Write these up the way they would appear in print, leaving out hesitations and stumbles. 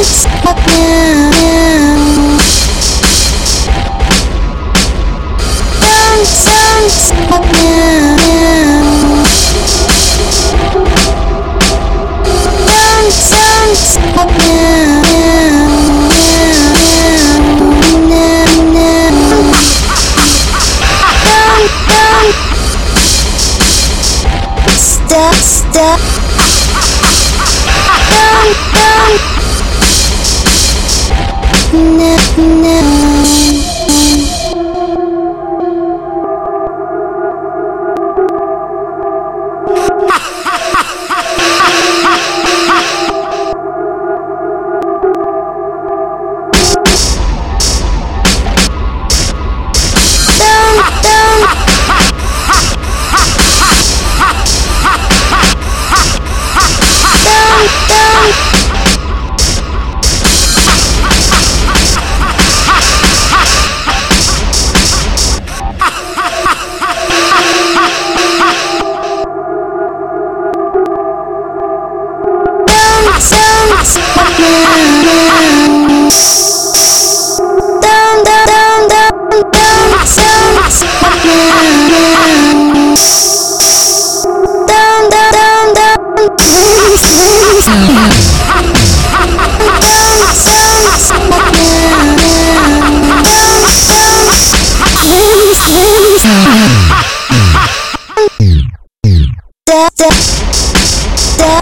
Stop.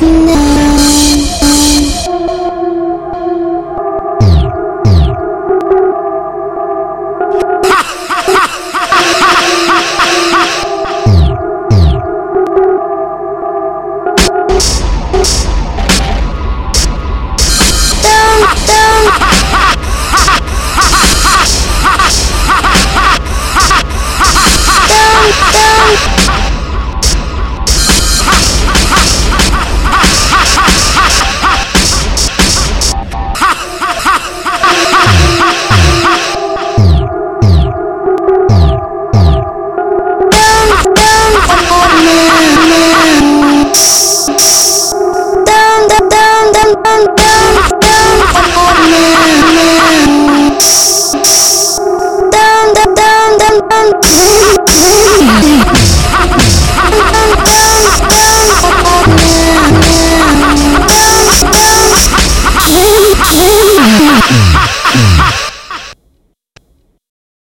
No. No.